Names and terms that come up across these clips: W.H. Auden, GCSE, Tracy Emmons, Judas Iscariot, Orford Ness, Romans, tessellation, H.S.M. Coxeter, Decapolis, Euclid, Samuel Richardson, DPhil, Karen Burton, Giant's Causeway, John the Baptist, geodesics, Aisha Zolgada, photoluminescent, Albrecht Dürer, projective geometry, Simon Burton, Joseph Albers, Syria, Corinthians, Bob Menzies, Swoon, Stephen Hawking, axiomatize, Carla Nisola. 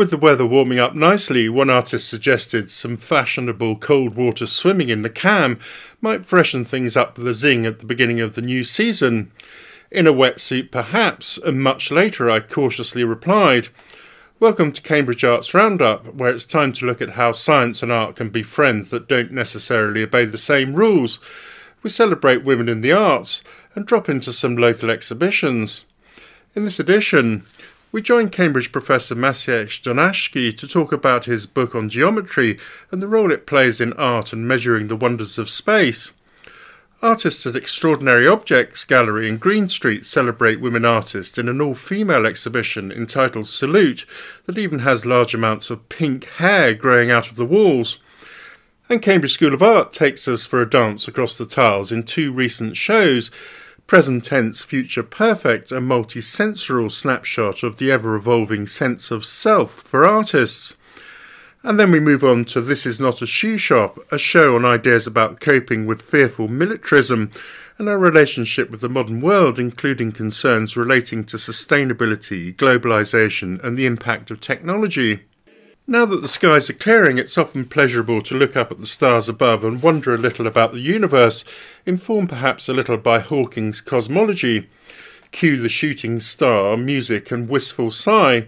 With the weather warming up nicely, one artist suggested some fashionable cold water swimming in the Cam might freshen things up with a zing at the beginning of the new season. In a wetsuit perhaps, and much later I cautiously replied, "Welcome to Cambridge Arts Roundup, where it's time to look at how science and art can be friends that don't necessarily obey the same rules. We celebrate women in the arts and drop into some local exhibitions." In this edition, we join Cambridge Professor Maciej Dunajski to talk about his book on geometry and the role it plays in art and measuring the wonders of space. Artists at Extraordinary Objects Gallery in Green Street celebrate women artists in an all-female exhibition entitled Salute that even has large amounts of pink hair growing out of the walls. And Cambridge School of Art takes us for a dance across the tiles in two recent shows, Present Tense Future Perfect, a multi-sensorial snapshot of the ever-evolving sense of self for artists. And then we move on to This Is Not a Shoe Shop, a show on ideas about coping with fearful militarism and our relationship with the modern world, including concerns relating to sustainability, globalisation and the impact of technology. Now that the skies are clearing, it's often pleasurable to look up at the stars above and wonder a little about the universe, informed perhaps a little by Hawking's cosmology. Cue the shooting star, music and wistful sigh,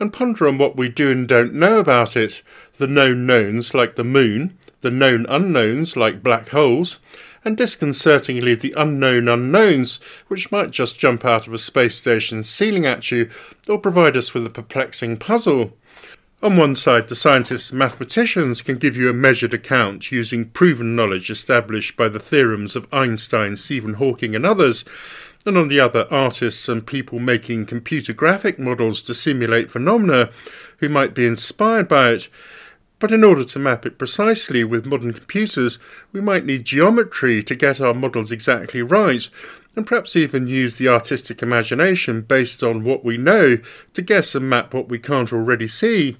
and ponder on what we do and don't know about it, the known knowns like the moon, the known unknowns like black holes, and disconcertingly the unknown unknowns, which might just jump out of a space station ceiling at you, or provide us with a perplexing puzzle. On one side, the scientists and mathematicians can give you a measured account using proven knowledge established by the theorems of Einstein, Stephen Hawking and others, and on the other, artists and people making computer graphic models to simulate phenomena who might be inspired by it. But in order to map it precisely with modern computers, we might need geometry to get our models exactly right, and perhaps even use the artistic imagination based on what we know to guess and map what we can't already see.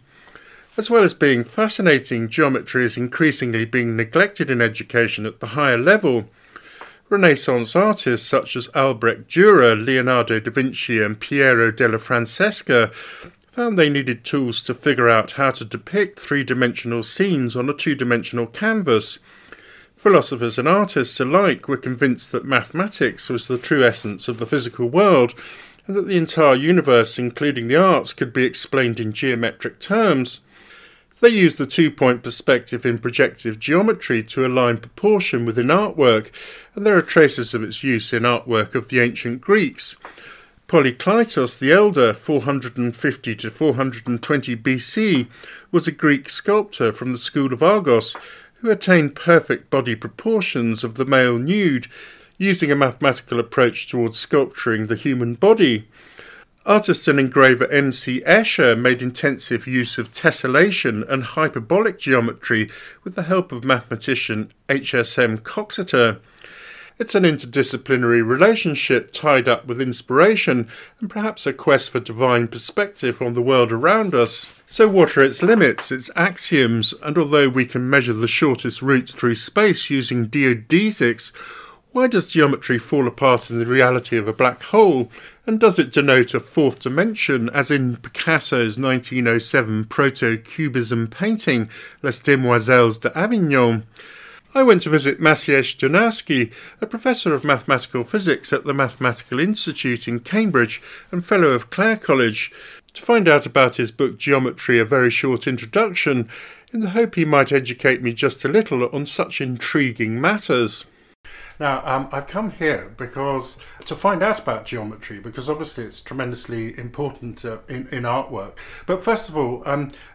As well as being fascinating, geometry is increasingly being neglected in education at the higher level. Renaissance artists such as Albrecht Dürer, Leonardo da Vinci and Piero della Francesca found they needed tools to figure out how to depict three-dimensional scenes on a two-dimensional canvas. Philosophers and artists alike were convinced that mathematics was the true essence of the physical world and that the entire universe, including the arts, could be explained in geometric terms. They used the two-point perspective in projective geometry to align proportion within artwork, and there are traces of its use in artwork of the ancient Greeks. Polykleitos the Elder, 450 to 420 BC, was a Greek sculptor from the school of Argos who attained perfect body proportions of the male nude, using a mathematical approach towards sculpturing the human body. Artist and engraver M.C. Escher made intensive use of tessellation and hyperbolic geometry with the help of mathematician H.S.M. Coxeter. It's an interdisciplinary relationship tied up with inspiration and perhaps a quest for divine perspective on the world around us. So what are its limits, its axioms, and although we can measure the shortest routes through space using geodesics, why does geometry fall apart in the reality of a black hole, and does it denote a fourth dimension, as in Picasso's 1907 proto-cubism painting, Les Demoiselles d'Avignon? I went to visit Maciej Dunajski, a professor of mathematical physics at the Mathematical Institute in Cambridge and fellow of Clare College, to find out about his book Geometry, a Very Short Introduction, in the hope he might educate me just a little on such intriguing matters. Now, I've come here because to find out about geometry, because obviously it's tremendously important in artwork. But first of all,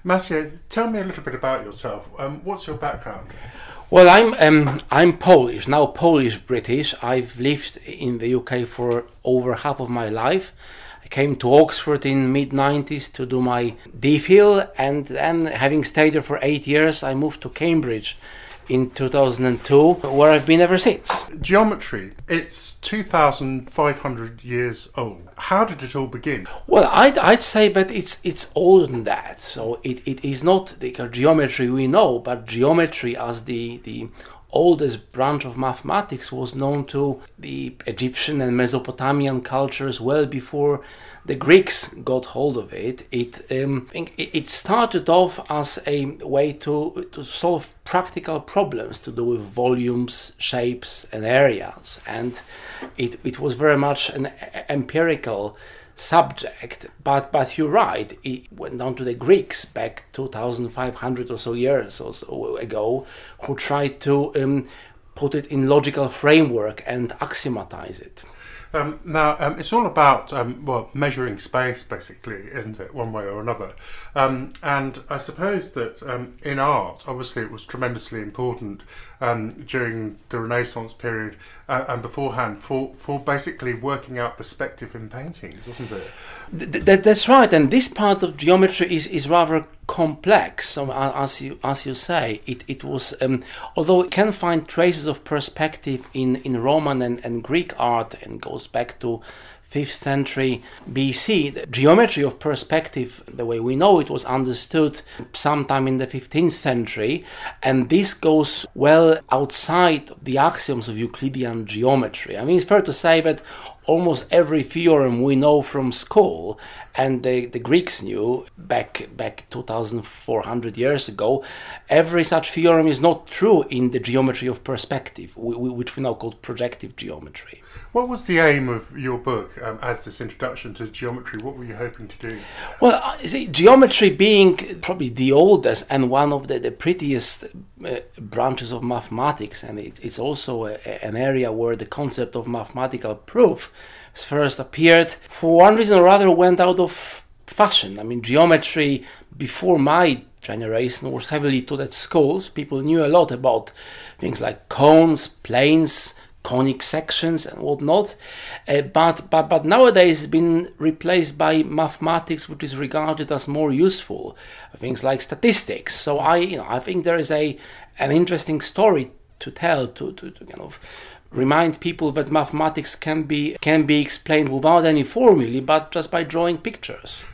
Maciej, tell me a little bit about yourself. What's your background? Well, I'm Polish, now Polish-British. I've lived in the UK for over half of my life. I came to Oxford in mid-90s to do my DPhil, and then, having stayed there for 8 years, I moved to Cambridge in 2002, where I've been ever since. Geometry, it's 2,500 years old. How did it all begin? Well, I'd say that it's older than that. So it is not the geometry we know, but geometry as the oldest branch of mathematics was known to the Egyptian and Mesopotamian cultures well before the Greeks got hold of it. It started off as a way to solve practical problems to do with volumes, shapes and areas, and it was very much an empirical subject, but you're right, it went down to the Greeks back 2,500 or so years or so ago, who tried to put it in logical framework and axiomatize it. It's all about measuring space, basically, isn't it, one way or another? And I suppose that in art, obviously, it was tremendously important during the Renaissance period and beforehand for basically working out perspective in paintings, wasn't it? That's right, and this part of geometry is rather complex. So, as you say, it was, although you can find traces of perspective in Roman and Greek art, and goes back to 5th century BC, the geometry of perspective, the way we know it, was understood sometime in the 15th century, and this goes well outside the axioms of Euclidean geometry. I mean, it's fair to say that almost every theorem we know from school, and the Greeks knew back 2,400 years ago, every such theorem is not true in the geometry of perspective, which we now call projective geometry. What was the aim of your book as this introduction to geometry? What were you hoping to do? Well, geometry being probably the oldest and one of the prettiest branches of mathematics, and it's also an area where the concept of mathematical proof first appeared, for one reason or other went out of fashion. I mean, geometry before my generation was heavily taught at schools. People knew a lot about things like cones, planes, conic sections and whatnot, but nowadays it's been replaced by mathematics, which is regarded as more useful, things like statistics. So I think there is an interesting story to tell to kind of remind people that mathematics can be explained without any formulae, but just by drawing pictures.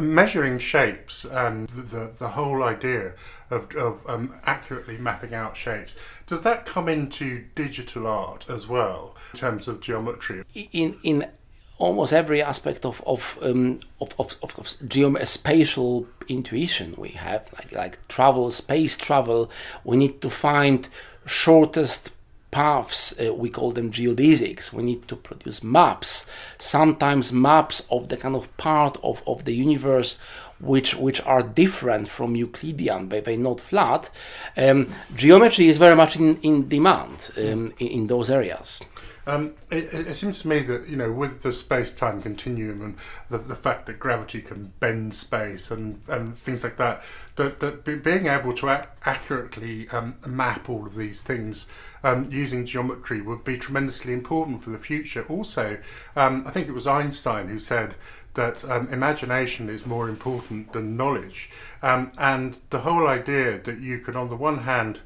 Measuring shapes and the whole idea of accurately mapping out shapes, does that come into digital art as well in terms of geometry? In almost every aspect of spatial intuition we have, like travel, space travel, we need to find shortest paths, we call them geodesics. We need to produce maps, sometimes maps of the kind of part of the universe which are different from Euclidean, but they're not flat. Geometry is very much in demand in those areas. It seems to me that, with the space-time continuum and the fact that gravity can bend space and things like that, that being able to accurately map all of these things using geometry would be tremendously important for the future. Also, I think it was Einstein who said that imagination is more important than knowledge. And the whole idea that you can, on the one hand,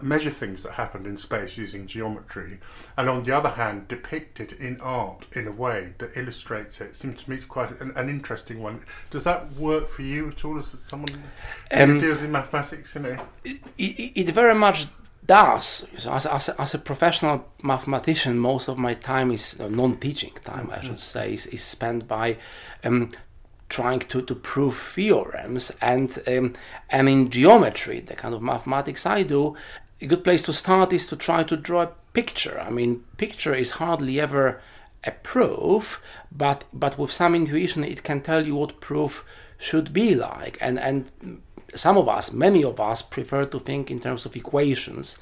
measure things that happened in space using geometry, and on the other hand depict it in art in a way that illustrates it, seems to me quite an interesting one. Does that work for you at all as someone who deals in mathematics? It very much does. So as a professional mathematician, most of my time is non-teaching time, I should say, is spent by trying to prove theorems, and in geometry, the kind of mathematics I do, a good place to start is to try to draw a picture. I mean, picture is hardly ever a proof, but with some intuition it can tell you what proof should be like, and many of us prefer to think in terms of equations,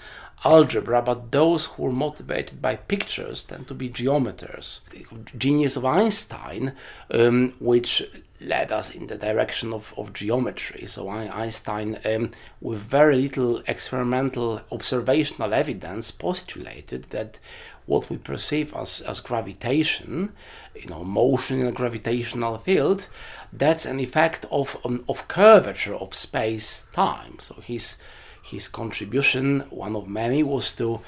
algebra, but those who are motivated by pictures tend to be geometers. The genius of Einstein, which led us in the direction of geometry. So Einstein, with very little experimental observational evidence, postulated that what we perceive as gravitation, motion in a gravitational field, that's an effect of curvature of space-time. So his contribution, one of many, was to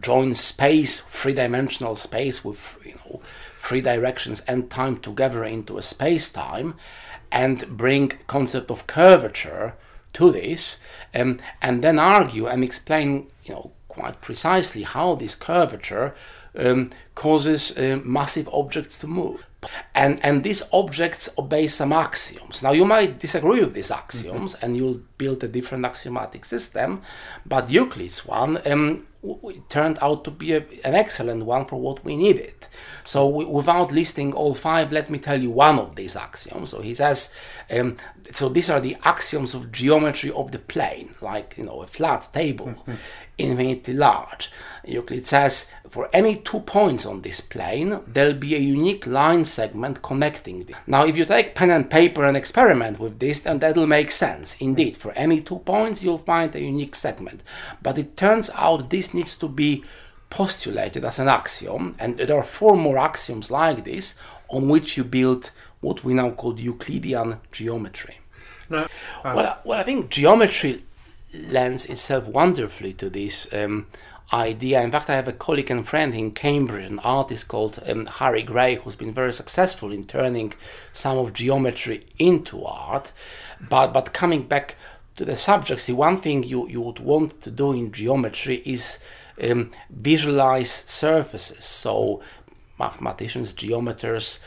join space, three-dimensional space, with three directions and time together into a space-time, and bring concept of curvature to this, and then argue and explain, quite precisely how this curvature causes massive objects to move. And these objects obey some axioms. Now, you might disagree with these axioms, mm-hmm. and you'll build a different axiomatic system, but Euclid's one turned out to be an excellent one for what we needed. So without listing all five, let me tell you one of these axioms. So he says, so these are the axioms of geometry of the plane, like, a flat table, mm-hmm. infinitely large. Euclid says, for any 2 points on this plane, there'll be a unique line segment connecting them. Now, if you take pen and paper and experiment with this, then that'll make sense. Indeed, for any 2 points, you'll find a unique segment. But it turns out this needs to be postulated as an axiom, and there are 4 more axioms like this on which you build what we now call Euclidean geometry. No. Well, I think geometry lends itself wonderfully to this idea. In fact, I have a colleague and friend in Cambridge, an artist called Harry Gray, who's been very successful in turning some of geometry into art. But coming back to the subject, see, one thing you would want to do in geometry is visualize surfaces. So mathematicians, geometers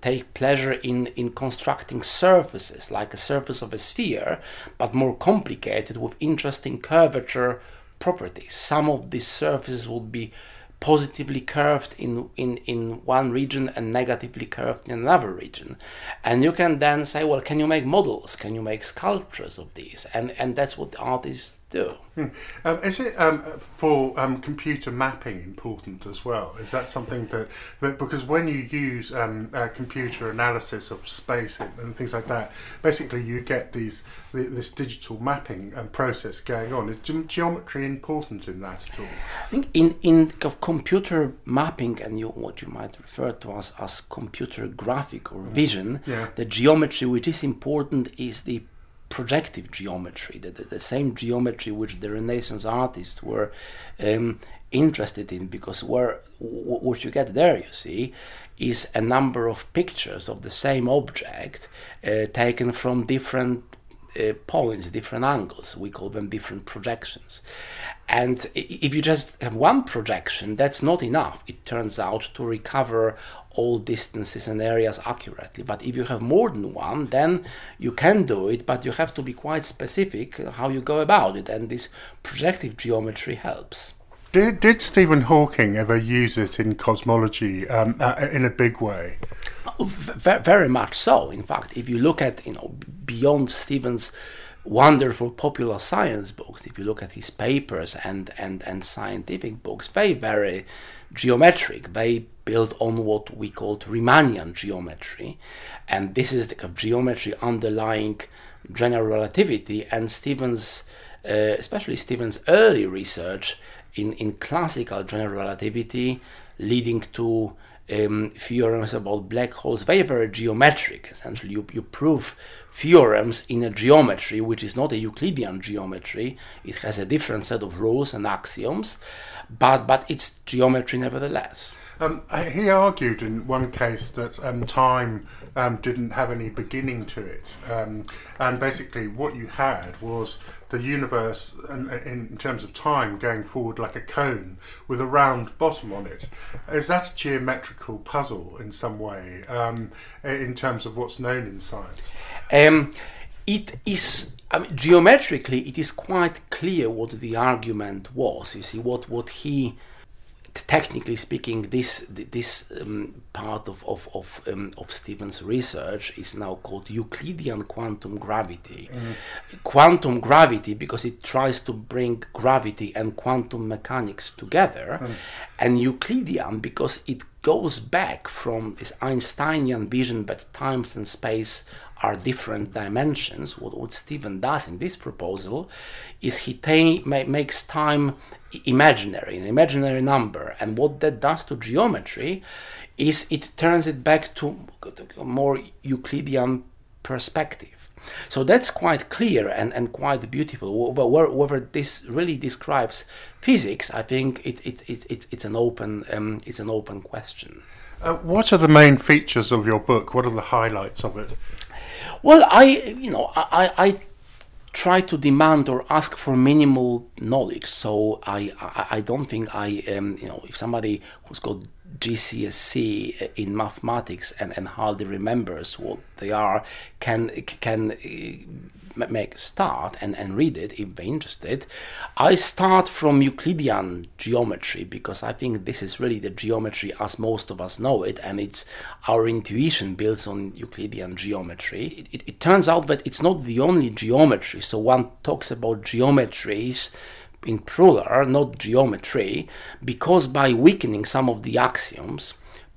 take pleasure in constructing surfaces, like a surface of a sphere, but more complicated with interesting curvature properties. Some of these surfaces would be positively curved in one region and negatively curved in another region. And you can then say, well, can you make models? Can you make sculptures of these? And that's what artists do. Is it for computer mapping important as well? Is that something that because when you use computer analysis of space and things like that, basically you get this digital mapping process going on. Is geometry important in that at all? I think in computer mapping and what you might refer to as computer graphic or vision, the geometry which is important is the projective geometry, the same geometry which the Renaissance artists were interested in, because what you get there, you see, is a number of pictures of the same object taken from different points, different angles. We call them different projections. And if you just have one projection, that's not enough, it turns out, to recover all distances and areas accurately. But if you have more than one, then you can do it, but you have to be quite specific how you go about it, and this projective geometry helps. Did Stephen Hawking ever use it in cosmology in a big way? Very much so. In fact, if you look at, beyond Stephen's wonderful popular science books, if you look at his papers and scientific books, they vary geometric. They build on what we called Riemannian geometry, and this is the geometry underlying general relativity. And Stephen's, especially Stephen's early research in classical general relativity, leading to theorems about black holes, very, very geometric. Essentially, you prove theorems in a geometry which is not a Euclidean geometry. It has a different set of rules and axioms, but it's geometry nevertheless. He argued in one case that time didn't have any beginning to it, and basically what you had was the universe in terms of time going forward like a cone with a round bottom on it. Is that a geometrical puzzle in some way in terms of what's known in science? It is. I mean, geometrically it is quite clear what the argument was. You see, what he, technically speaking, this part of Stephen's research is now called Euclidean quantum gravity. Quantum gravity because it tries to bring gravity and quantum mechanics together, and Euclidean because it goes back from this Einsteinian vision that times and space are different dimensions. What Stephen does in this proposal is he makes time imaginary, an imaginary number, and what that does to geometry is it turns it back to a more Euclidean perspective. So that's quite clear and quite beautiful. But whether this really describes physics, I think it's an open question. What are the main features of your book? What are the highlights of it? Well, I try to demand or ask for minimal knowledge. So I don't think I you know, if somebody who's got GCSE in mathematics and hardly remembers what they are can make a start and read it if they're interested. I start from Euclidean geometry because I think this is really the geometry as most of us know it, and it's our intuition builds on Euclidean geometry. It turns out that it's not the only geometry, so one talks about geometries in plural, not geometry, because by weakening some of the axioms,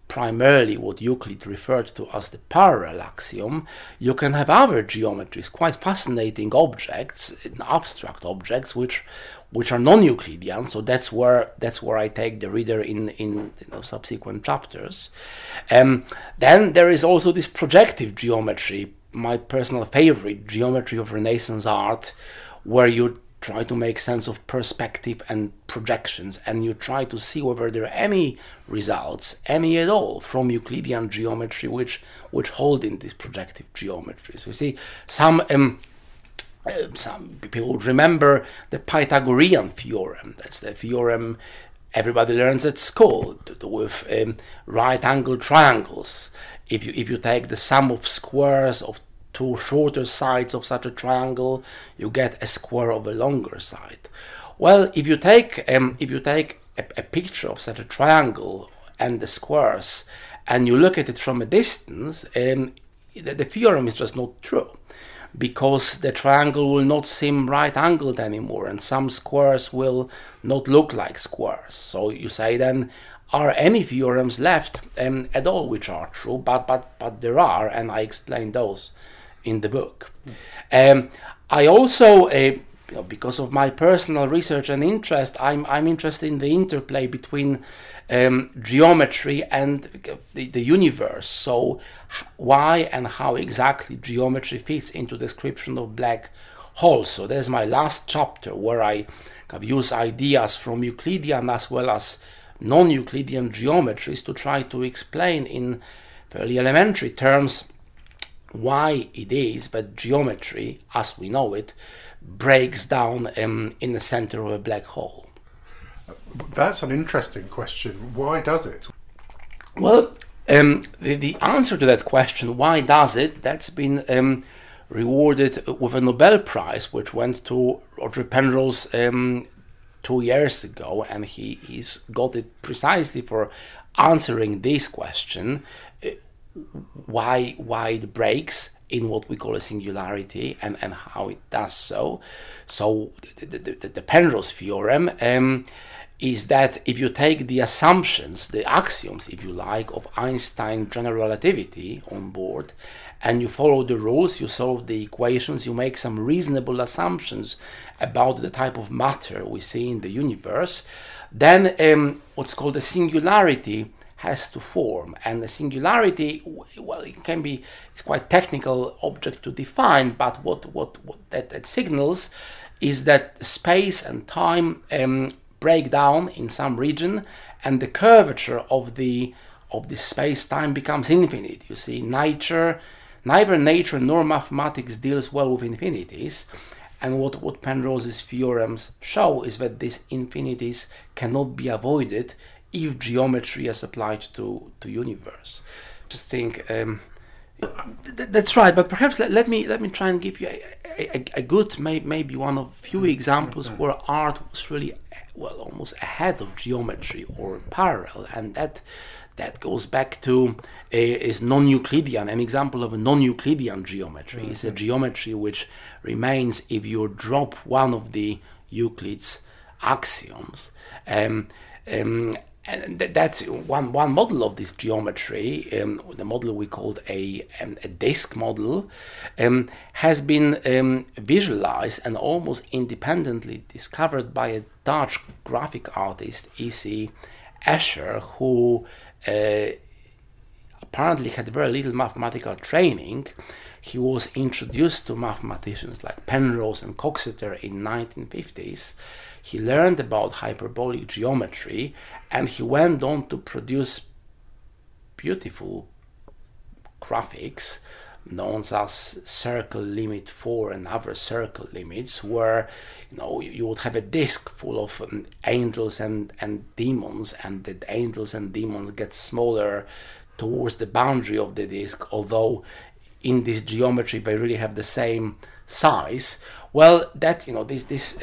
primarily what Euclid referred to as the parallel axiom, you can have other geometries, quite fascinating objects, abstract objects, which are non-Euclidean. So that's where I take the reader in you know, subsequent chapters. Then there is also this projective geometry, my personal favorite, geometry of Renaissance art, where you try to make sense of perspective and projections, and you try to see whether there are any results, any at all, from Euclidean geometry which hold in this projective geometry. So you see, some people would remember the Pythagorean theorem. That's the theorem everybody learns at school to do with right-angled triangles. If you take the sum of squares of two shorter sides of such a triangle, you get a square of a longer side. Well, if you take a picture of such a triangle and the squares, and you look at it from a distance, the theorem is just not true, because the triangle will not seem right-angled anymore, and some squares will not look like squares. So you say then, are any theorems left at all which are true? But there are, and I explain those in the book. I also, you know, because of my personal research and interest, I'm interested in the interplay between geometry and the universe. So why and how exactly geometry fits into description of black holes. So there's my last chapter where I use ideas from Euclidean as well as non-Euclidean geometries to try to explain in fairly elementary terms why it is that geometry, as we know it, breaks down in the center of a black hole. That's an interesting question. Why does it? Well, the answer to that question, why does it, that's been rewarded with a Nobel Prize, which went to Roger Penrose 2 years ago, and he's got it precisely for answering this question. Why it breaks in what we call a singularity, and how it does so. So the Penrose theorem is that if you take the assumptions, the axioms, if you like, of Einstein general relativity on board, and you follow the rules, you solve the equations, you make some reasonable assumptions about the type of matter we see in the universe, then what's called a singularity has to form. And the singularity, well, it can be, it's quite technical object to define, but what that signals is that space and time break down in some region, and the curvature of the space-time becomes infinite. You see, neither nature nor mathematics deals well with infinities. And what Penrose's theorems show is that these infinities cannot be avoided if geometry is applied to universe. Just think, that's right. But perhaps let me try and give you a good, maybe one of few examples where art was really, well, almost ahead of geometry or parallel, and that goes back to is non-Euclidean. An example of a non-Euclidean geometry is a geometry which remains if you drop one of the Euclid's axioms. And that's one model of this geometry. The model we called a disk model has been visualized and almost independently discovered by a Dutch graphic artist, M.C. Escher, who apparently had very little mathematical training. He was introduced to mathematicians like Penrose and Coxeter in 1950s. He learned about hyperbolic geometry, and he went on to produce beautiful graphics knowns as circle limit 4 and other circle limits, where you would have a disk full of angels and demons, and the angels and demons get smaller towards the boundary of the disk, although in this geometry they really have the same size. Well, that this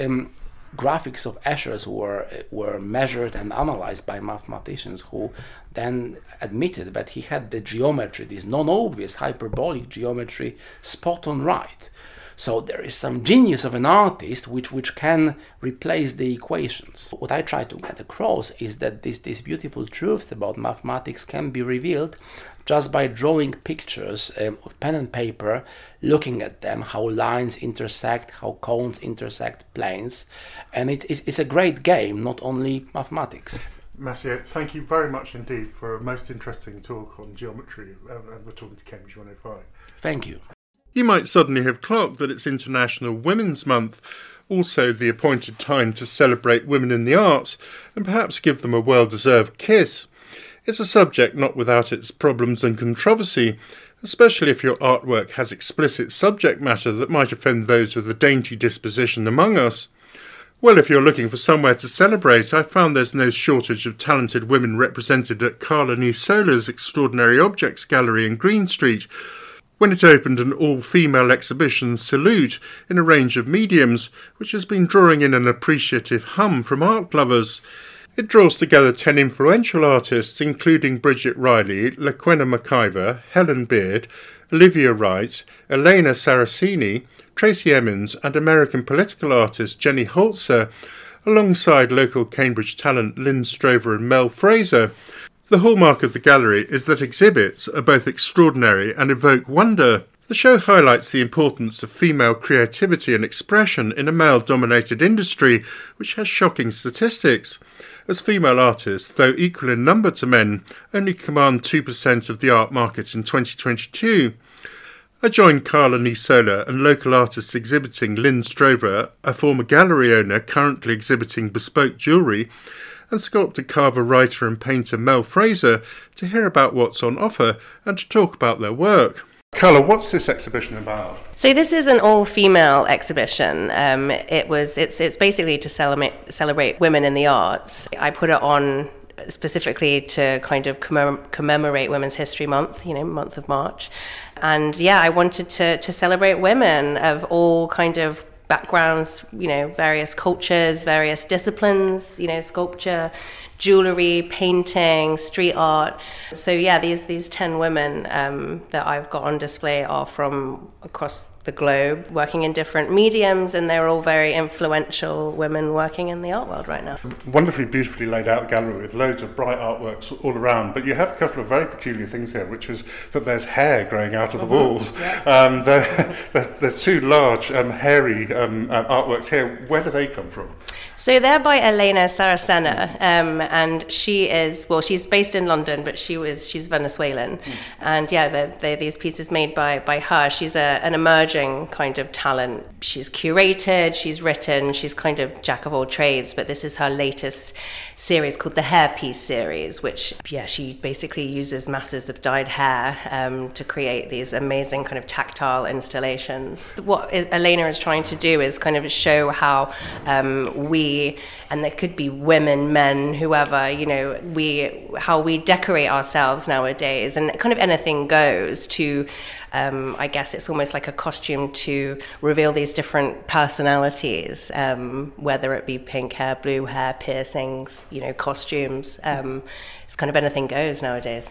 graphics of Escher's were measured and analyzed by mathematicians who then admitted that he had the geometry, this non-obvious hyperbolic geometry, spot on right. So there is some genius of an artist which can replace the equations. What I try to get across is that this beautiful truth about mathematics can be revealed just by drawing pictures of pen and paper, looking at them, how lines intersect, how cones intersect planes. And it's a great game, not only mathematics. Maciej, thank you very much indeed for a most interesting talk on geometry, and we're talking to Cambridge 105. Thank you. You might suddenly have clocked that it's International Women's Month, also the appointed time to celebrate women in the arts and perhaps give them a well-deserved kiss. It's a subject not without its problems and controversy, especially if your artwork has explicit subject matter that might offend those with a dainty disposition among us. Well, if you're looking for somewhere to celebrate, I found there's no shortage of talented women represented at Carla Nisola's Extraordinary Objects Gallery in Green Street, when it opened an all-female exhibition, Salute, in a range of mediums, which has been drawing in an appreciative hum from art lovers. It draws together 10 influential artists, including Bridget Riley, Laquanna McIver, Helen Beard, Olivia Wright, Elena Saraceni, Tracy Emmons, and American political artist Jenny Holzer, alongside local Cambridge talent Lynn Strover and Mel Fraser. The hallmark of the gallery is that exhibits are both extraordinary and evoke wonder. The show highlights the importance of female creativity and expression in a male-dominated industry, which has shocking statistics, as female artists, though equal in number to men, only command 2% of the art market in 2022. I joined Carla Nisola and local artists exhibiting Lynn Strover, a former gallery owner currently exhibiting bespoke jewellery, and sculptor, carver, writer and painter Mel Fraser to hear about what's on offer and to talk about their work. Carla, what's this exhibition about? So this is an all-female exhibition. It's basically to celebrate women in the arts. I put it on specifically to kind of commemorate Women's History Month, month of March. And yeah, I wanted to celebrate women of all kind of backgrounds, various cultures, various disciplines, sculpture, jewellery, painting, street art. So yeah, these 10 women that I've got on display are from across the globe, working in different mediums, and they're all very influential women working in the art world right now. Wonderfully, beautifully laid out gallery with loads of bright artworks all around, but you have a couple of very peculiar things here, which is that there's hair growing out of the walls. Yeah. There's two large hairy artworks here. Where do they come from? So they're by Elena Saraceni, and she's based in London, but she's Venezuelan, and yeah, they're these pieces made by her. She's an emerging kind of talent. She's curated, she's written, she's kind of jack of all trades. But this is her latest series called the Hairpiece series, which she basically uses masses of dyed hair to create these amazing kind of tactile installations. What Elena is trying to do is kind of show how we, and there could be women, men, whoever, how we decorate ourselves nowadays, and kind of anything goes to, I guess it's almost like a costume to reveal these different personalities, whether it be pink hair, blue hair, piercings, costumes. It's kind of anything goes nowadays.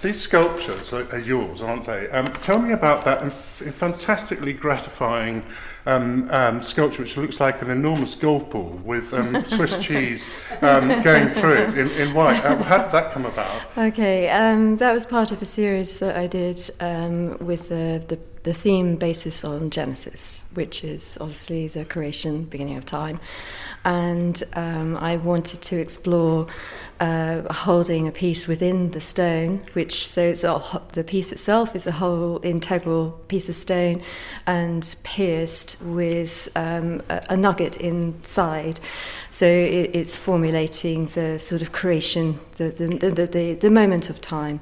These sculptures are yours, aren't they? Tell me about that fantastically gratifying sculpture, which looks like an enormous golf ball with Swiss cheese going through it in white. How did that come about? Okay, that was part of a series that I did with the theme basis on Genesis, which is obviously the creation, beginning of time. And I wanted to explore holding a piece within the stone, the piece itself is a whole integral piece of stone and pierced with a nugget inside. So it's formulating the sort of creation, the moment of time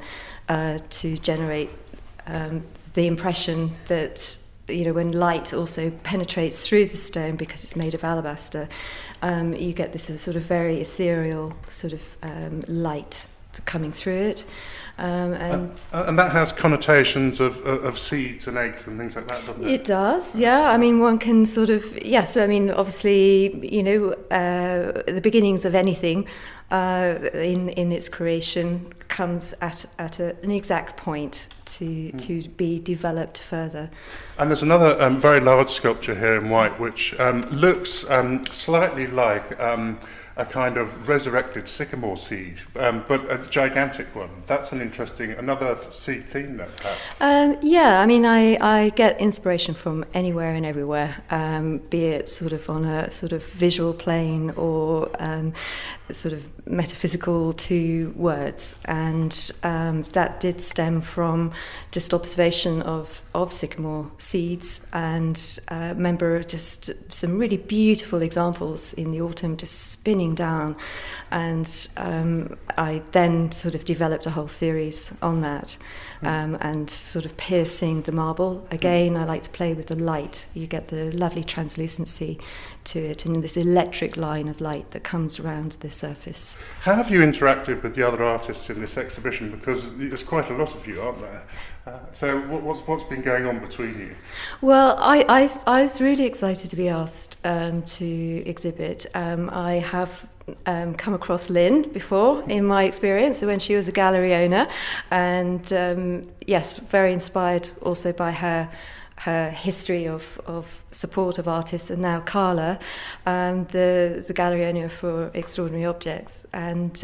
to generate the impression that, you know, when light also penetrates through the stone because it's made of alabaster, you get this sort of very ethereal sort of light coming through it. And that has connotations of seeds and eggs and things like that, doesn't it? It does, yeah. I mean, one can sort of, yes, I mean, obviously, you know, the beginnings of anything in its creation comes at an exact point to be developed further. And there's another very large sculpture here in white, which looks slightly like a kind of resurrected sycamore seed, but a gigantic one. That's an interesting, another seed theme there, perhaps. Yeah, I mean, I get inspiration from anywhere and everywhere, be it sort of on a sort of visual plane or sort of metaphysical to words. And that did stem from just observation of sycamore seeds. And I remember just some really beautiful examples in the autumn just spinning down, and I then sort of developed a whole series on that, and sort of piercing the marble. Again, I like to play with the light. You get the lovely translucency to it, and this electric line of light that comes around the surface. How have you interacted with the other artists in this exhibition? Because there's quite a lot of you, aren't there? So what's been going on between you? Well, I was really excited to be asked to exhibit. I have come across Lynn before in my experience when she was a gallery owner, and yes, very inspired also by her history of support of artists, and now Carla, the gallery owner for Extraordinary Objects. And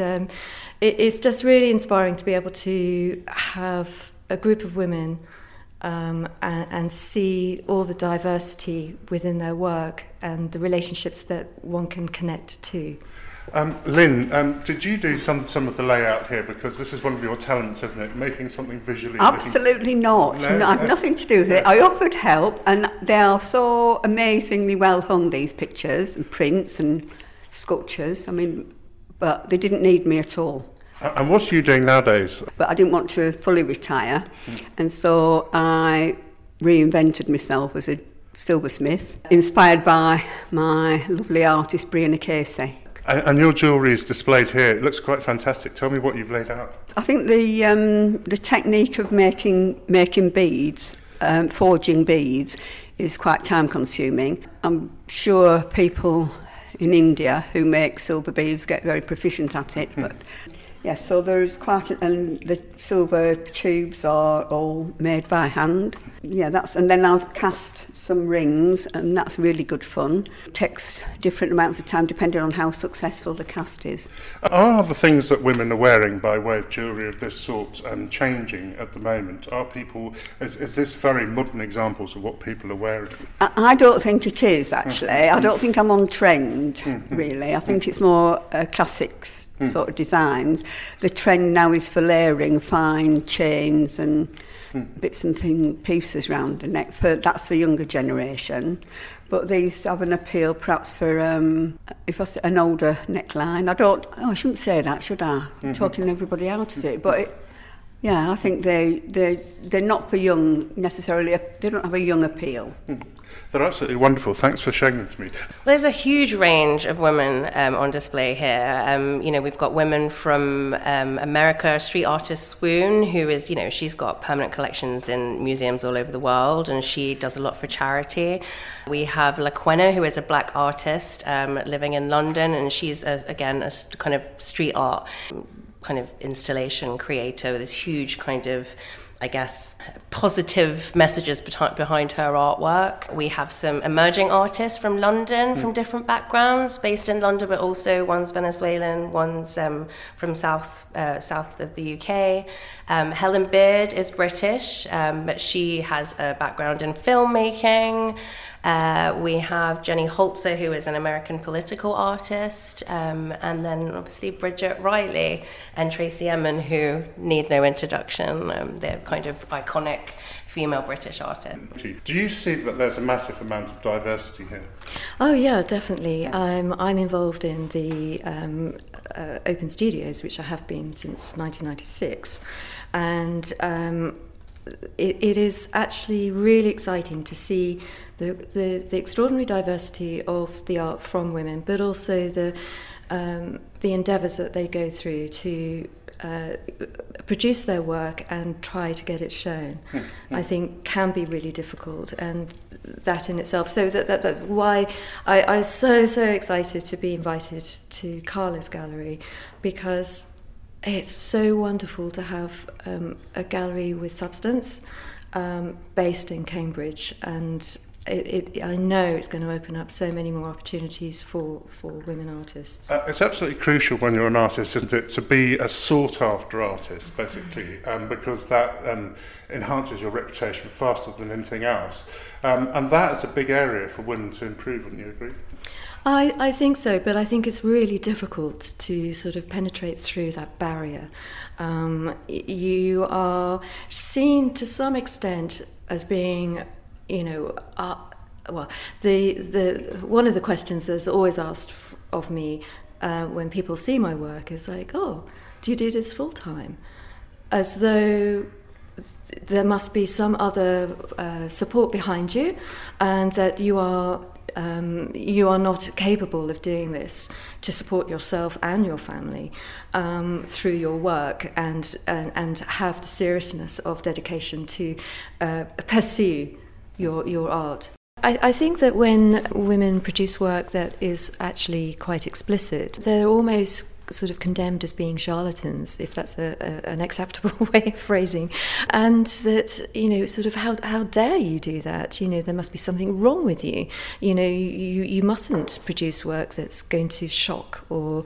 it's just really inspiring to be able to have a group of women and see all the diversity within their work and the relationships that one can connect to. Lynn, did you do some of the layout here? Because this is one of your talents, isn't it? Making something visually... Absolutely not. No, I have nothing to do with it. I offered help, and they are so amazingly well hung, these pictures and prints and sculptures. I mean, but they didn't need me at all. And what are you doing nowadays? But I didn't want to fully retire, and so I reinvented myself as a silversmith, inspired by my lovely artist, Brianna Casey. And your jewellery is displayed here. It looks quite fantastic. Tell me what you've laid out. I think the technique of making beads, forging beads, is quite time-consuming. I'm sure people in India who make silver beads get very proficient at it, but... Yes, so there's quite, and the silver tubes are all made by hand. Yeah, that's, and then I've cast some rings, and that's really good fun. It takes different amounts of time depending on how successful the cast is. Are the things that women are wearing by way of jewellery of this sort changing at the moment? Are people, is this very modern examples of what people are wearing? I don't think it is, actually. I don't think I'm on trend, really. I think it's more classics sort of designs. The trend now is for layering fine chains and bits and pieces round the neck. That's the younger generation, but these have an appeal perhaps for if I say an older neckline. I shouldn't say that, should I? I'm talking everybody out of it, but yeah, I think they're not for young necessarily. They don't have a young appeal. They're absolutely wonderful. Thanks for showing them to me. There's a huge range of women on display here. You know, we've got women from America, street artist Swoon, who is, you know, she's got permanent collections in museums all over the world, and she does a lot for charity. We have Laquanna, who is a black artist living in London, and she's, again, a kind of street art kind of installation creator with this huge kind of, I guess, positive messages behind her artwork. We have some emerging artists from London, from different backgrounds, based in London, but also one's Venezuelan, one's from south of the UK. Helen Beard is British, but she has a background in filmmaking. We have Jenny Holzer, who is an American political artist, and then obviously Bridget Riley and Tracy Emin, who need no introduction. They're kind of iconic female British artist. Do you see that there's a massive amount of diversity here? Oh yeah, definitely. I'm involved in the Open Studios, which I have been since 1996, and it is actually really exciting to see the extraordinary diversity of the art from women, but also the endeavours that they go through to produce their work and try to get it shown, I think can be really difficult, and that in itself. So that's why I'm so excited to be invited to Carla's gallery, because it's so wonderful to have a gallery with substance based in Cambridge, and I know it's going to open up so many more opportunities for women artists. It's absolutely crucial when you're an artist, isn't it, to be a sought-after artist, basically, because that enhances your reputation faster than anything else. And that is a big area for women to improve, wouldn't you agree? I think so, but I think it's really difficult to sort of penetrate through that barrier. You are seen to some extent as being, you know, well, one of the questions that's always asked of me when people see my work is like, oh, do you do this full time? As though there must be some other support behind you, and that you are not capable of doing this to support yourself and your family through your work, and have the seriousness of dedication to pursue your art. I think that when women produce work that is actually quite explicit, they're almost sort of condemned as being charlatans, if that's an acceptable way of phrasing, and that, you know, sort of how dare you do that? You know, there must be something wrong with you. You know, you mustn't produce work that's going to shock or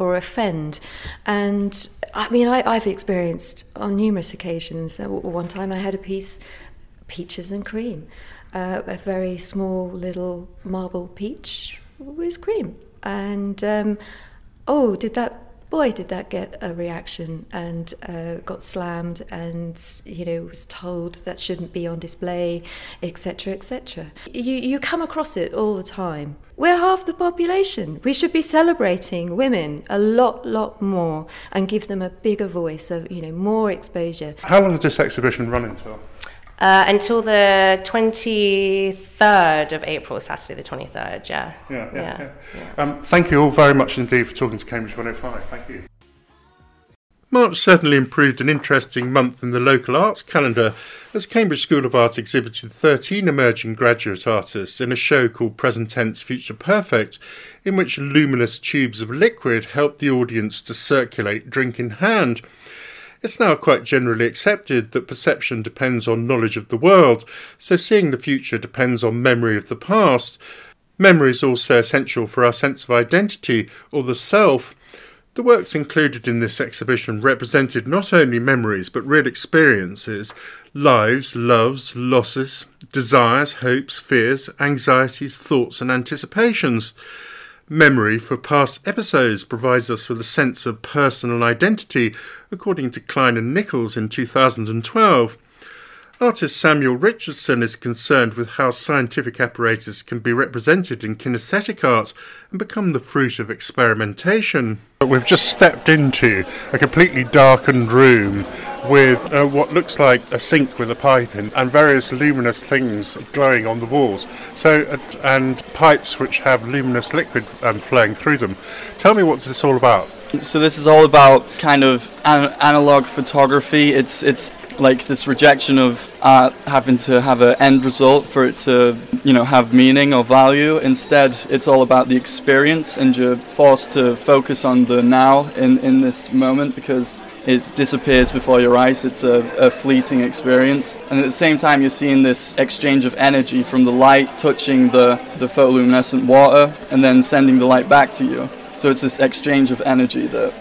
offend. And I mean, I've experienced on numerous occasions. One time I had a piece, Peaches and Cream, a very small little marble peach with cream, and oh, did that get a reaction, and got slammed, and, you know, was told that shouldn't be on display, etc, etc. You come across it all the time. We're half the population. We should be celebrating women a lot more, and give them a bigger voice, so, you know, more exposure. How long is this exhibition running until? Until the 23rd of April, Saturday the 23rd, yeah. Yeah. Thank you all very much indeed for talking to Cambridge 105. Thank you. March certainly improved an interesting month in the local arts calendar, as Cambridge School of Art exhibited 13 emerging graduate artists in a show called Present Tense Future Perfect, in which luminous tubes of liquid helped the audience to circulate drink in hand. It's now quite generally accepted that perception depends on knowledge of the world, so seeing the future depends on memory of the past. Memory is also essential for our sense of identity, or the self. The works included in this exhibition represented not only memories but real experiences, lives, loves, losses, desires, hopes, fears, anxieties, thoughts and anticipations. Memory for past episodes provides us with a sense of personal identity, according to Klein and Nichols in 2012. Artist Samuel Richardson is concerned with how scientific apparatus can be represented in kinesthetic art and become the fruit of experimentation. We've just stepped into a completely darkened room with what looks like a sink with a pipe in, and various luminous things glowing on the walls, and pipes which have luminous liquid flowing through them. Tell me, what's this all about? So this is all about kind of analogue photography. It's like this rejection of having to have an end result for it to, you know, have meaning or value. Instead, it's all about the experience, and you're forced to focus on the now in this moment, because it disappears before your eyes. It's a fleeting experience. And at the same time, you're seeing this exchange of energy from the light touching the photoluminescent water and then sending the light back to you. So it's this exchange of energy that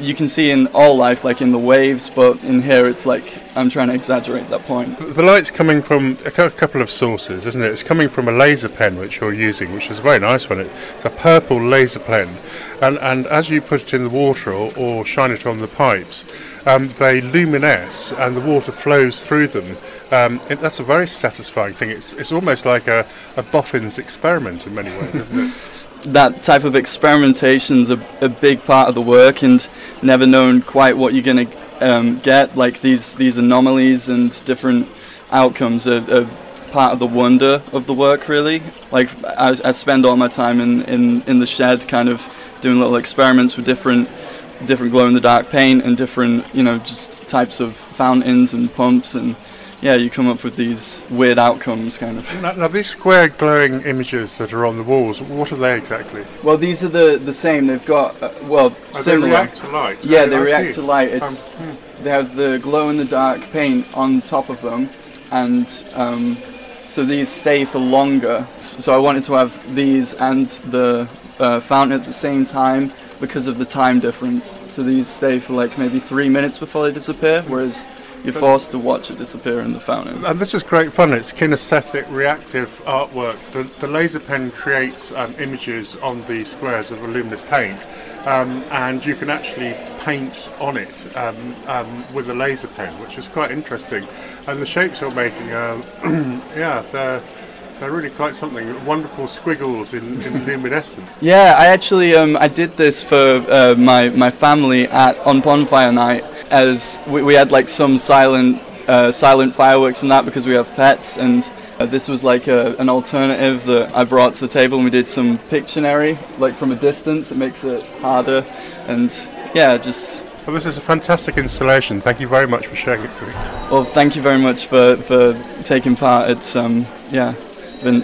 you can see in all life, like in the waves, but in here it's like, I'm trying to exaggerate that point. The light's coming from a couple of sources, isn't it? It's coming from a laser pen which you're using, which is a very nice one. It's a purple laser pen. And as you put it in the water or shine it on the pipes, they luminesce and the water flows through them. That's a very satisfying thing. It's almost like a boffin's experiment in many ways, isn't it? That type of experimentation is a big part of the work, and never knowing quite what you're going to get, like these anomalies and different outcomes are part of the wonder of the work, really. Like I spend all my time in the shed, kind of doing little experiments with different glow-in-the-dark paint and different, just types of fountains and pumps, and yeah, you come up with these weird outcomes, kind of. Now these square glowing images that are on the walls, what are they exactly? Well, these are the same. They've got, similar. They react to light? Yeah, they react to light. They have the glow-in-the-dark paint on top of them, and so these stay for longer. So I wanted to have these and the fountain at the same time, because of the time difference. So these stay for like maybe 3 minutes before they disappear, whereas you're forced to watch it disappear in the fountain. And this is great fun. It's kinesthetic, reactive artwork. The laser pen creates images on the squares of a luminous paint, and you can actually paint on it with a laser pen, which is quite interesting. And the shapes you're making are, they're really quite something. Wonderful squiggles in luminescence. Yeah, I actually I did this for my family on bonfire night, as we had like some silent fireworks and that, because we have pets, and this was like an alternative that I brought to the table, and we did some Pictionary, like from a distance. It makes it harder, and yeah, just. Well, this is a fantastic installation. Thank you very much for sharing it with me. Well, thank you very much for taking part. It's been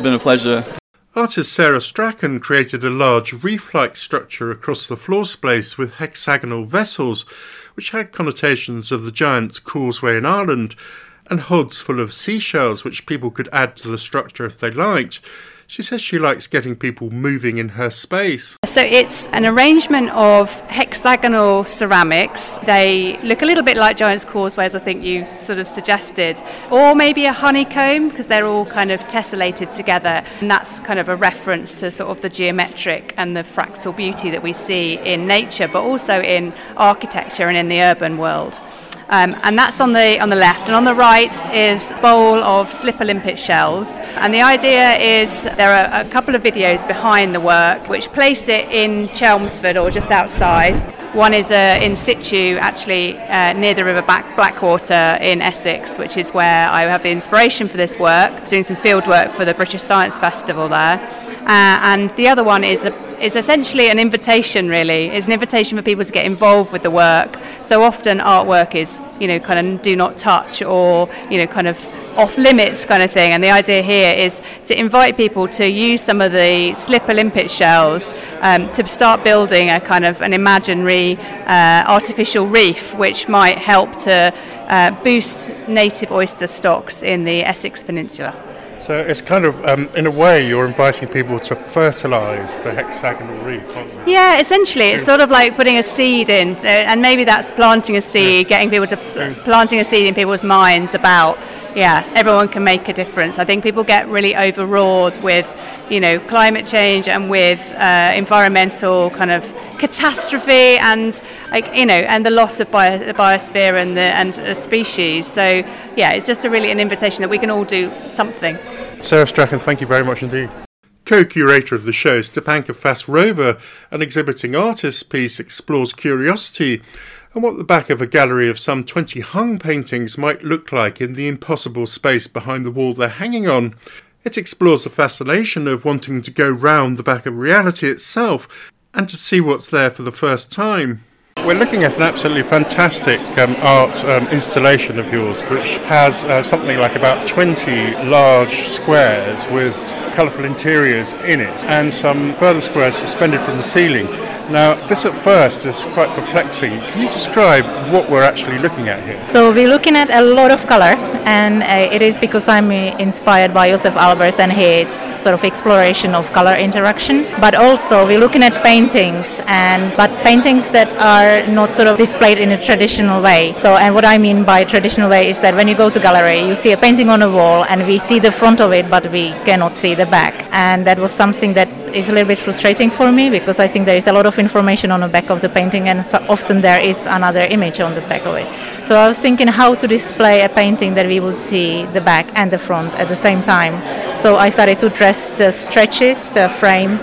a pleasure. Artist Sarah Strachan created a large reef-like structure across the floor space with hexagonal vessels, which had connotations of the Giant's Causeway in Ireland, and hods full of seashells which people could add to the structure if they liked. She says she likes getting people moving in her space. So it's an arrangement of hexagonal ceramics. They look a little bit like Giant's Causeways, I think you sort of suggested, or maybe a honeycomb, because they're all kind of tessellated together, and that's kind of a reference to sort of the geometric and the fractal beauty that we see in nature, but also in architecture and in the urban world. And that's on the left, and on the right is a bowl of slipper limpet shells. And the idea is there are a couple of videos behind the work which place it in Chelmsford, or just outside. One is in situ, actually near the river Blackwater in Essex, which is where I have the inspiration for this work, doing some field work for the British Science Festival there. And the other one is essentially an invitation, really. It's an invitation for people to get involved with the work. So often artwork is, kind of do not touch, or, kind of off limits kind of thing. And the idea here is to invite people to use some of the slipper limpet shells to start building a kind of an imaginary artificial reef, which might help to boost native oyster stocks in the Essex Peninsula. So it's kind of, in a way, you're inviting people to fertilise the hexagonal reef, aren't you? Yeah, essentially. It's sort of like putting a seed in, and maybe that's planting a seed, getting people to planting a seed in people's minds about, everyone can make a difference. I think people get really overawed with, climate change and with environmental kind of catastrophe and, and the loss of the biosphere and species. So, it's just an invitation that we can all do something. Sarah Strachan, thank you very much indeed. Co-curator of the show, Štěpánka Šaróvcová, an exhibiting artist's piece, explores curiosity and what the back of a gallery of some 20 hung paintings might look like in the impossible space behind the wall they're hanging on. It explores the fascination of wanting to go round the back of reality itself and to see what's there for the first time. We're looking at an absolutely fantastic art installation of yours, which has something like about 20 large squares with colourful interiors in it, and some further squares suspended from the ceiling. Now, this at first is quite perplexing. Can you describe what we're actually looking at here? So we're looking at a lot of color, and it is because I'm inspired by Joseph Albers and his sort of exploration of color interaction. But also we're looking at paintings, but paintings that are not sort of displayed in a traditional way. So, and what I mean by traditional way is that when you go to gallery, you see a painting on a wall, and we see the front of it, but we cannot see the back. And that was something that is a little bit frustrating for me, because I think there is a lot of information on the back of the painting, and so often there is another image on the back of it. So I was thinking how to display a painting that we would see the back and the front at the same time. So I started to dress the stretches, the frame,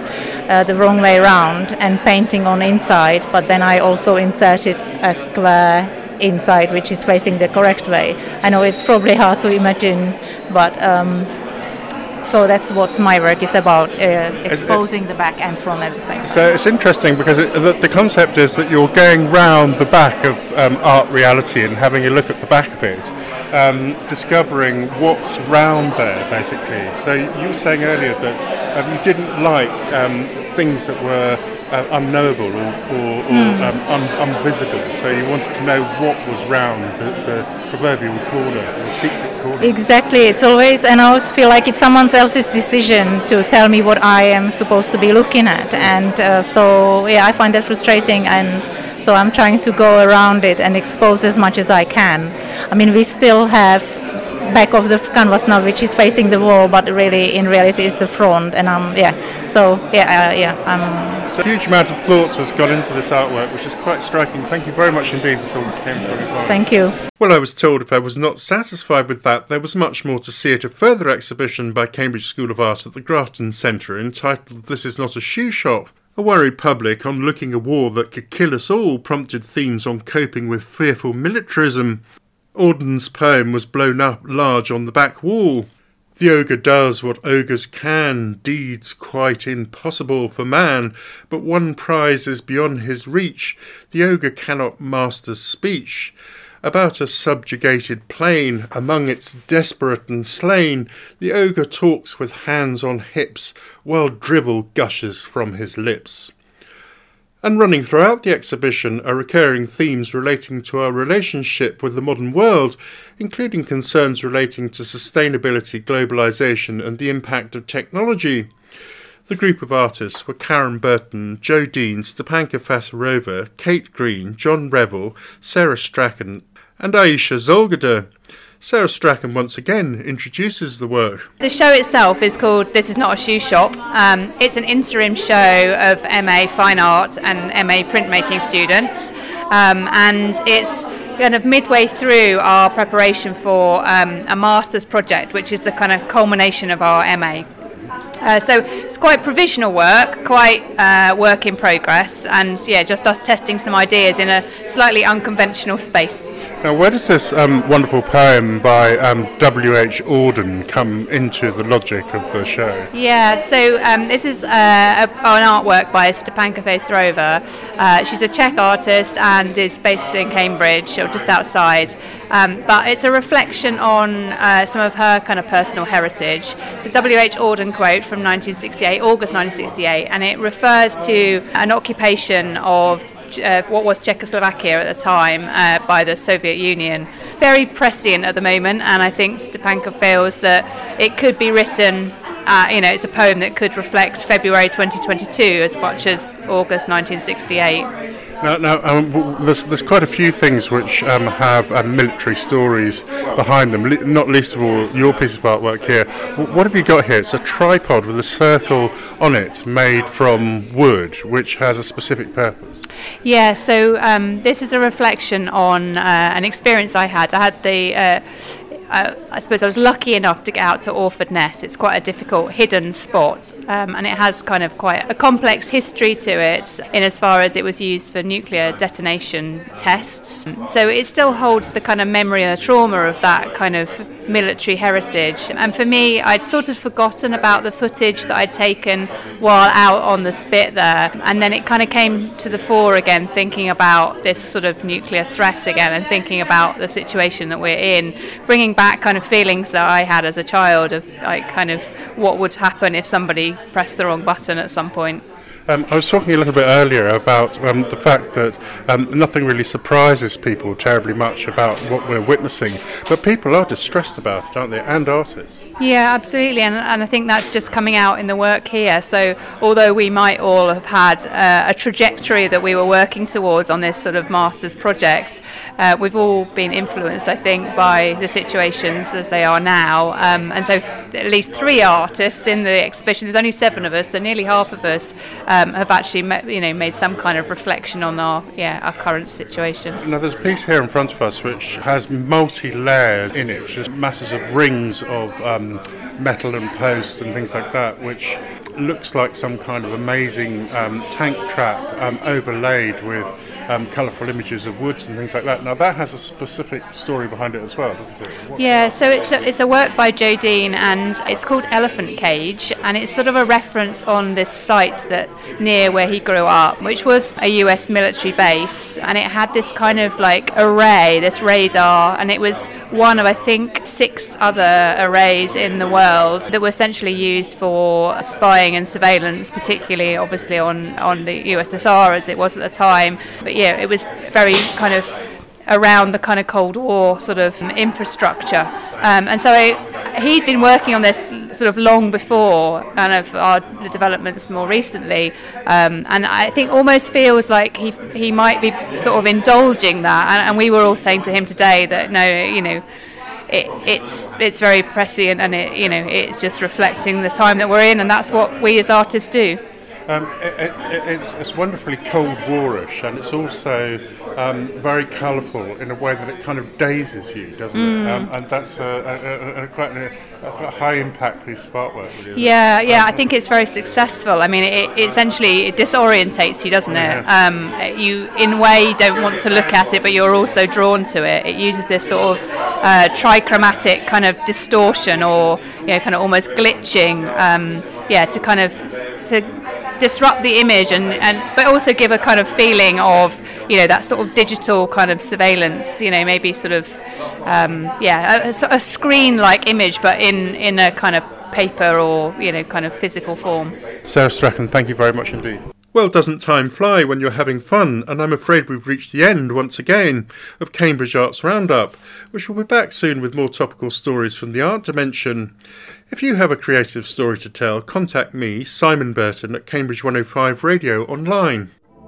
the wrong way around, and painting on inside, but then I also inserted a square inside which is facing the correct way. I know it's probably hard to imagine, but so that's what my work is about, exposing the back and front at the same time. So it's interesting because the concept is that you're going round the back of art reality and having a look at the back of it, discovering what's round there, basically. So you were saying earlier that you didn't like things that were unknowable or invisible, so you wanted to know what was round the proverbial corner, the secret corner. Exactly, it's always, and I always feel like it's someone else's decision to tell me what I am supposed to be looking at, and so yeah, I find that frustrating, and so I'm trying to go around it and expose as much as I can. I mean, we still have back of the canvas now, which is facing the wall, but really, in reality, is the front. And So a huge amount of thoughts has gone into this artwork, which is quite striking. Thank you very much indeed for talking to Cambridge. Thank you. Well, I was told if I was not satisfied with that, there was much more to see at a further exhibition by Cambridge School of Art at the Grafton Centre, entitled "This Is Not a Shoe Shop." A worried public on looking a war that could kill us all prompted themes on coping with fearful militarism. Auden's poem was blown up large on the back wall. The ogre does what ogres can, deeds quite impossible for man, but one prize is beyond his reach, the ogre cannot master speech. About a subjugated plain, among its desperate and slain, the ogre talks with hands on hips, while drivel gushes from his lips. And running throughout the exhibition are recurring themes relating to our relationship with the modern world, including concerns relating to sustainability, globalisation and the impact of technology. The group of artists were Karen Burton, Joe Deans, Štěpánka Šaróvcová, Kate Green, John Revel, Sarah Strachan and Aisha Zolgada. Sarah Strachan once again introduces the work. The show itself is called This Is Not a Shoe Shop. It's an interim show of MA Fine Art and MA Printmaking students, and it's kind of midway through our preparation for a master's project, which is the kind of culmination of our MA. So it's quite provisional work, quite work in progress, and yeah, just us testing some ideas in a slightly unconventional space. Now, where does this wonderful poem by W.H. Auden come into the logic of the show? Yeah, so this is an artwork by Štěpánka Šaróvcová. She's a Czech artist and is based in Cambridge, or just outside. But it's a reflection on some of her kind of personal heritage. It's a W.H. Auden quote from August 1968, and it refers to an occupation of what was Czechoslovakia at the time by the Soviet Union. Very prescient at the moment, and I think Štěpánka feels that it could be written, it's a poem that could reflect February 2022 as much as August 1968. Now, there's quite a few things which have military stories behind them, not least of all your piece of artwork here. What have you got here? It's a tripod with a circle on it made from wood, which has a specific purpose. Yeah, so this is a reflection on an experience I had. I suppose I was lucky enough to get out to Orford Ness. It's quite a difficult hidden spot, and it has kind of quite a complex history to it, in as far as it was used for nuclear detonation tests. So it still holds the kind of memory and the trauma of that kind of military heritage. And for me, I'd sort of forgotten about the footage that I'd taken while out on the spit there, and then it kind of came to the fore again, thinking about this sort of nuclear threat again, and thinking about the situation that we're in, bringing back kind of feelings that I had as a child of like kind of what would happen if somebody pressed the wrong button at some point. I was talking a little bit earlier about the fact that nothing really surprises people terribly much about what we're witnessing, but people are distressed about it, aren't they, and artists? Yeah, absolutely, and I think that's just coming out in the work here. So although we might all have had a trajectory that we were working towards on this sort of master's project, we've all been influenced, I think, by the situations as they are now, and so at least 3 artists in the exhibition. There's only 7 of us, so nearly half of us have actually made some kind of reflection on our current situation. Now there's a piece here in front of us which has multi-layers in it, just masses of rings of metal and posts and things like that, which looks like some kind of amazing tank trap overlaid with colourful images of woods and things like that. Now that has a specific story behind it as well, doesn't it? Yeah, so it's a work by Joe Dean, and it's called Elephant Cage, and it's sort of a reference on this site that near where he grew up, which was a US military base, and it had this kind of like array, this radar, and it was one of I think 6 other arrays in the world that were essentially used for spying and surveillance, particularly obviously on the USSR as it was at the time. But yeah, it was very kind of around the kind of Cold War sort of infrastructure. And so he'd been working on this sort of long before kind of the developments more recently. And I think almost feels like he might be sort of indulging that. And we were all saying to him today that, no, you know, it's very prescient, and it, you know, it's just reflecting the time that we're in, and that's what we as artists do. It's wonderfully Cold War-ish, and it's also very colourful in a way that it kind of dazes you, doesn't it? And that's quite a high-impact piece of artwork. Really, yeah, I think it's very successful. I mean, it essentially it disorientates you, doesn't it? You, in a way, you don't want to look at it, but you're also drawn to it. It uses this sort of trichromatic kind of distortion, or you know, kind of almost glitching, to kind of disrupt the image but also give a kind of feeling of, you know, that sort of digital kind of surveillance, you know, maybe sort of a screen-like image, but in a kind of paper or, you know, kind of physical form. Sarah Strachan, thank you very much indeed. Well, doesn't time fly when you're having fun? And I'm afraid we've reached the end once again of Cambridge Arts Roundup, which will be back soon with more topical stories from the art dimension. If you have a creative story to tell, contact me, Simon Burton, at Cambridge 105 Radio online.